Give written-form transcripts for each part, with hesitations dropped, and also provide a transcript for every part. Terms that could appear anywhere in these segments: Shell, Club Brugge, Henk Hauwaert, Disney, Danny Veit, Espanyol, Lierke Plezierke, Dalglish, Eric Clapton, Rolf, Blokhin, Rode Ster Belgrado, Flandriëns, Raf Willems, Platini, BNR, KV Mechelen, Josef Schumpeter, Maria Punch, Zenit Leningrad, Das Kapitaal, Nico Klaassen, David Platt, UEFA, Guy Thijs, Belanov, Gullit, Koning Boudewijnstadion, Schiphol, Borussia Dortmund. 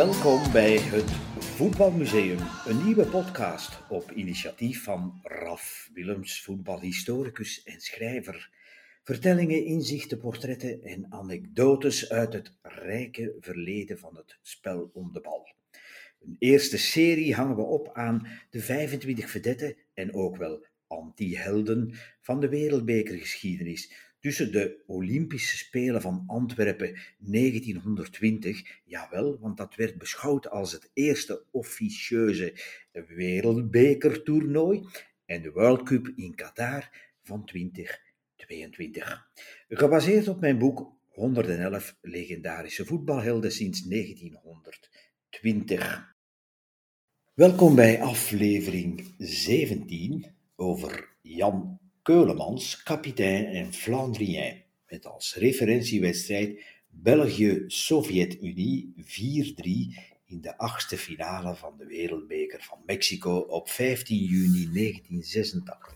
Welkom bij het Voetbalmuseum, een nieuwe podcast op initiatief van Raf Willems, voetbalhistoricus en schrijver. Vertellingen, inzichten, portretten en anekdotes uit het rijke verleden van het spel om de bal. Een eerste serie hangen we op aan de 25 vedetten en ook wel anti-helden van de wereldbekergeschiedenis. Tussen de Olympische Spelen van Antwerpen 1920, jawel, want dat werd beschouwd als het eerste officieuze wereldbekertoernooi, en de World Cup in Qatar van 2022. Gebaseerd op mijn boek 111 legendarische voetbalhelden sinds 1920. Welkom bij aflevering 17 over Jan Keulemans, kapitein en Flandriëns, met als referentiewedstrijd België-Sovjet-Unie 4-3 in de achtste finale van de Wereldbeker van Mexico op 15 juni 1986.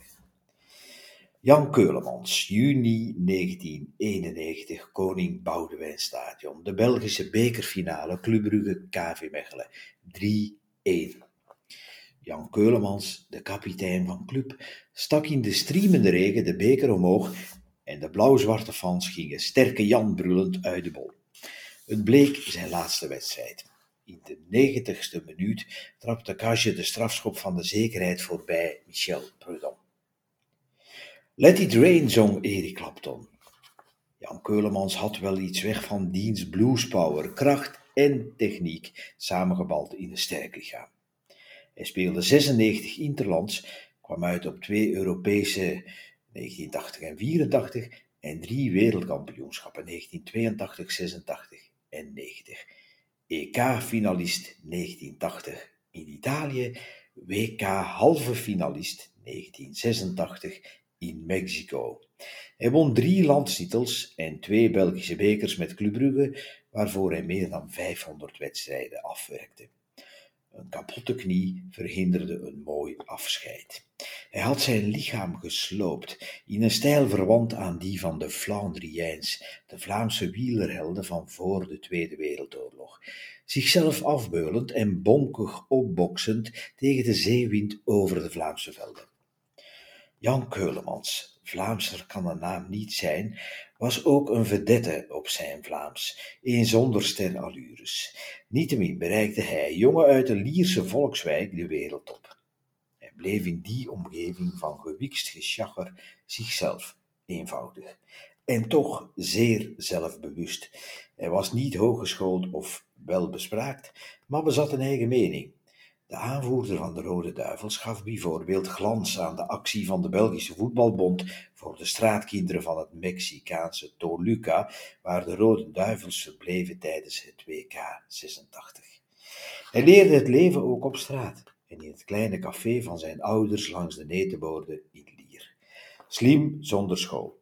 Jan Keulemans, juni 1991, Koning Boudewijnstadion, de Belgische bekerfinale, Club Brugge KV Mechelen, 3-1. Jan Keulemans, de kapitein van club, stak in de striemende regen de beker omhoog en de blauw-zwarte fans gingen sterke Jan brullend uit de bol. Het bleek zijn laatste wedstrijd. In de 90ste minuut trapte Kasje de strafschop van de zekerheid voorbij Michel Preud'homme. Let it rain, zong Eric Clapton. Jan Keulemans had wel iets weg van diens bluespower, kracht en techniek samengebald in een sterk lichaam. Hij speelde 96 interlands, kwam uit op 2 Europese 1980 en 84 en 3 wereldkampioenschappen 1982, 86 en 90. EK-finalist 1980 in Italië, WK-halve finalist 1986 in Mexico. Hij won 3 landstitels en 2 Belgische bekers met Club Brugge, waarvoor hij meer dan 500 wedstrijden afwerkte. Een kapotte knie verhinderde een mooi afscheid. Hij had zijn lichaam gesloopt in een stijl verwant aan die van de Flandriëns, de Vlaamse wielerhelden van voor de Tweede Wereldoorlog. Zichzelf afbeulend en bonkig opboksend tegen de zeewind over de Vlaamse velden. Jan Keulemans, Vlaamser kan de naam niet zijn, was ook een vedette op zijn Vlaams, een zonder sterallures. Niettemin bereikte hij, jongen uit de Lierse volkswijk, de wereldtop. Hij bleef in die omgeving van gewikst geschacher zichzelf, eenvoudig. En toch zeer zelfbewust. Hij was niet hooggeschoold of welbespraakt, maar bezat een eigen mening. De aanvoerder van de Rode Duivels gaf bijvoorbeeld glans aan de actie van de Belgische Voetbalbond voor de straatkinderen van het Mexicaanse Toluca, waar de Rode Duivels verbleven tijdens het WK 86. Hij leerde het leven ook op straat en in het kleine café van zijn ouders langs de netenboorden in Lier. Slim zonder school.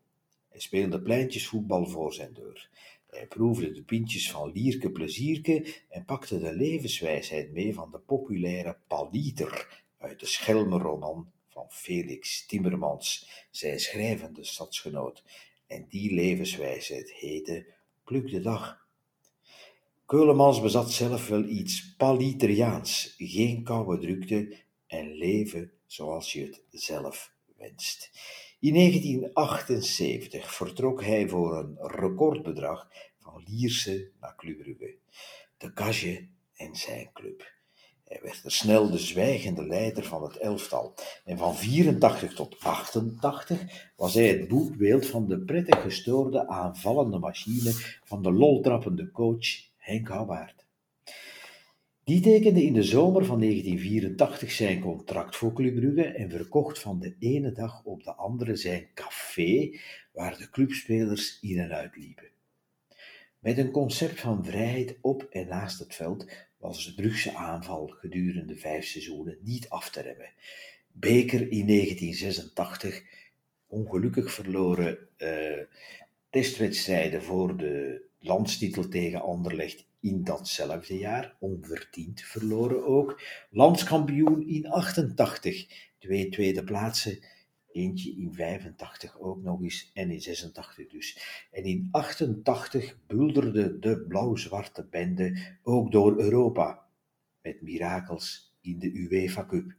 Hij speelde pleintjesvoetbal voor zijn deur. Hij proefde de pintjes van Lierke Plezierke en pakte de levenswijsheid mee van de populaire Pallieter uit de schelmenroman van Felix Timmermans, zijn schrijvende stadsgenoot. En die levenswijsheid heette Pluk de Dag. Keulemans bezat zelf wel iets Pallieteriaans, geen koude drukte en leven zoals je het zelf wenst. In 1978 vertrok hij voor een recordbedrag van Lierse naar Club Brugge, de Cage en zijn club. Hij werd er snel de zwijgende leider van het elftal en van 84 tot 88 was hij het boekbeeld van de prettig gestoorde aanvallende machine van de loltrappende coach Henk Hauwaert. Die tekende in de zomer van 1984 zijn contract voor Club Brugge en verkocht van de ene dag op de andere zijn café waar de clubspelers in en uit liepen. Met een concept van vrijheid op en naast het veld was de Brugse aanval gedurende 5 seizoenen niet af te remmen. Beker in 1986, ongelukkig verloren testwedstrijden voor de landstitel tegen Anderlecht in datzelfde jaar, onverdiend verloren ook, landskampioen in 88, 2 tweede plaatsen Eentje in 85 ook nog eens en in 86 dus. En in 88 bulderde de blauw-zwarte bende ook door Europa. Met mirakels in de UEFA Cup.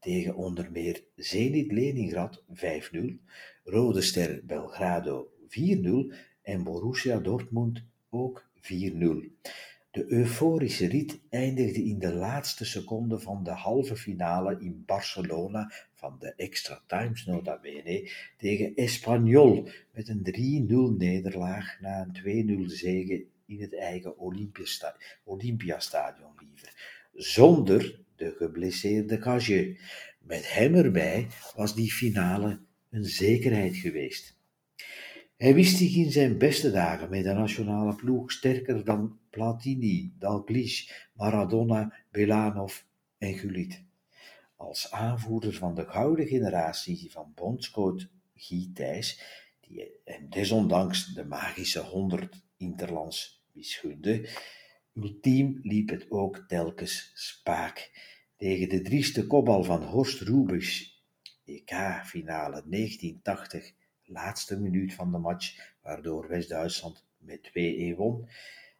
Tegen onder meer Zenit Leningrad 5-0, Rode Ster Belgrado 4-0 en Borussia Dortmund ook 4-0. De euforische rit eindigde in de laatste seconde van de halve finale in Barcelona van de extra times nota bene tegen Espanyol met een 3-0 nederlaag na een 2-0 zege in het eigen Olympiastadion liever. Zonder de geblesseerde Cage. Met hem erbij was die finale een zekerheid geweest. Hij wist zich in zijn beste dagen met de nationale ploeg sterker dan Platini, Dalglish, Maradona, Belanov en Gullit. Als aanvoerder van de gouden generatie van bondscoach Guy Thijs, die hem desondanks de magische 100 interlands misgunde, ultiem liep het ook telkens spaak. Tegen de drieste kopbal van Horst Rubisch, EK-finale 1980, laatste minuut van de match, waardoor West-Duitsland met 2-1 won.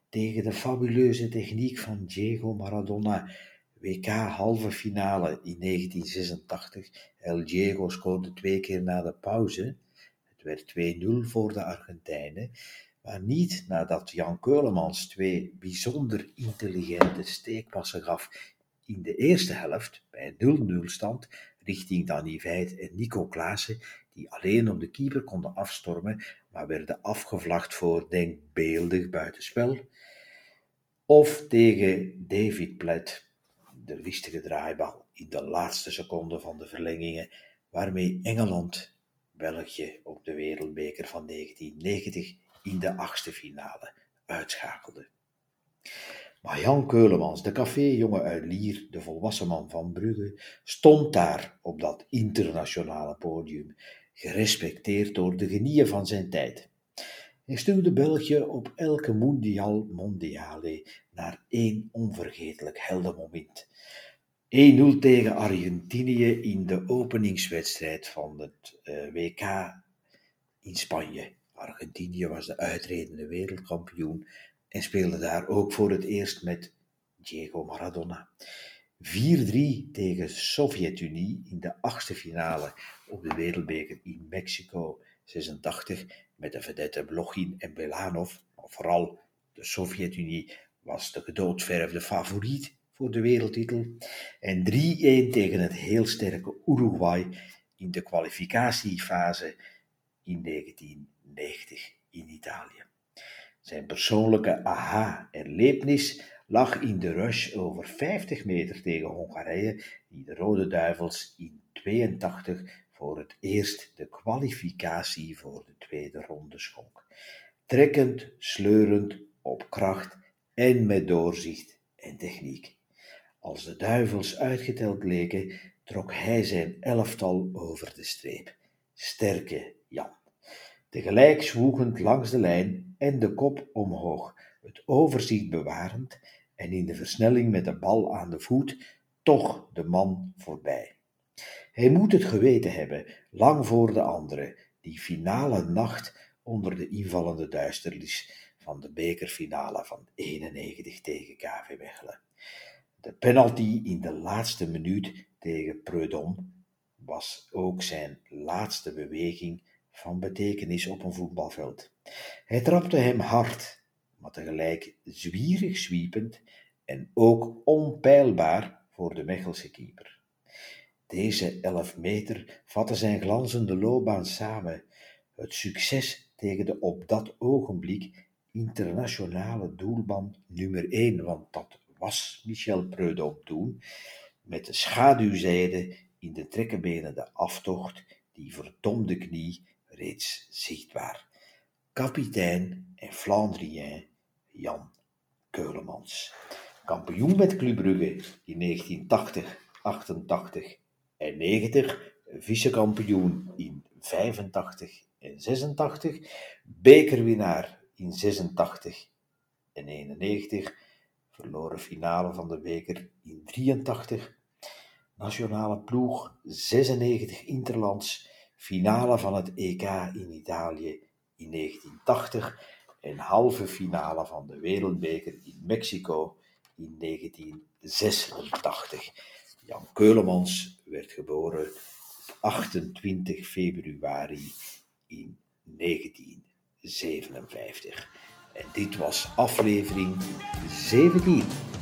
Tegen de fabuleuze techniek van Diego Maradona, WK-halve finale in 1986. El Diego scoorde 2 keer na de pauze. Het werd 2-0 voor de Argentijnen. Maar niet nadat Jan Keulemans 2 bijzonder intelligente steekpassen gaf in de eerste helft bij 0-0 stand richting Danny Veit en Nico Klaassen, die alleen op de keeper konden afstormen, maar werden afgevlakt voor denkbeeldig buitenspel. Of tegen David Platt, de listige draaibal in de laatste seconde van de verlengingen, waarmee Engeland België op de wereldbeker van 1990 in de 8e finale uitschakelde. Maar Jan Keulemans, de caféjongen uit Lier, de volwassen man van Brugge, stond daar op dat internationale podium, gerespecteerd door de genieën van zijn tijd. Hij stuurde België op elke mondiale naar één onvergetelijk heldenmoment. 1-0 tegen Argentinië in de openingswedstrijd van het WK in Spanje. Argentinië was de uitredende wereldkampioen en speelde daar ook voor het eerst met Diego Maradona. 4-3 tegen Sovjet-Unie in de 8e finale op de wereldbeker in Mexico 86 met de vedette Blokhin en Belanov. Maar vooral de Sovjet-Unie was de gedoodverfde favoriet voor de wereldtitel. En 3-1 tegen het heel sterke Uruguay in de kwalificatiefase in 1990 in Italië. Zijn persoonlijke aha-erlevenis lag in de rush over 50 meter tegen Hongarije, die de Rode Duivels in 82 voor het eerst de kwalificatie voor de tweede ronde schonk. Trekkend, sleurend, op kracht en met doorzicht en techniek. Als de Duivels uitgeteld leken, trok hij zijn elftal over de streep. Sterke Jan. Tegelijk zwoegend langs de lijn en de kop omhoog, het overzicht bewarend en in de versnelling met de bal aan de voet toch de man voorbij. Hij moet het geweten hebben, lang voor de anderen, die finale nacht onder de invallende duisternis van de bekerfinale van 91 tegen KV Mechelen. De penalty in de laatste minuut tegen Preud'homme was ook zijn laatste beweging van betekenis op een voetbalveld. Hij trapte hem hard, maar tegelijk zwierig zwiepend en ook onpeilbaar voor de Mechelse keeper. Deze 11 meter vatte zijn glanzende loopbaan samen. Het succes tegen de op dat ogenblik internationale doelman nummer 1, want dat was Michel Preud'homme toen, met de schaduwzijde in de trekkenbenen de aftocht, die verdomde knie reeds zichtbaar. Kapitein en Flandriëns Jan Keulemans. Kampioen met Club Brugge in 1980, 88 en 90. Vicekampioen in 85 en 86. Bekerwinnaar in 86 en 91. Verloren finale van de beker in 83. Nationale ploeg 96 interlands. finale van het EK in Italië in 1980 en halve finale van de Wereldbeker in Mexico in 1986. Jan Keulemans werd geboren op 28 februari in 1957. En dit was aflevering 17.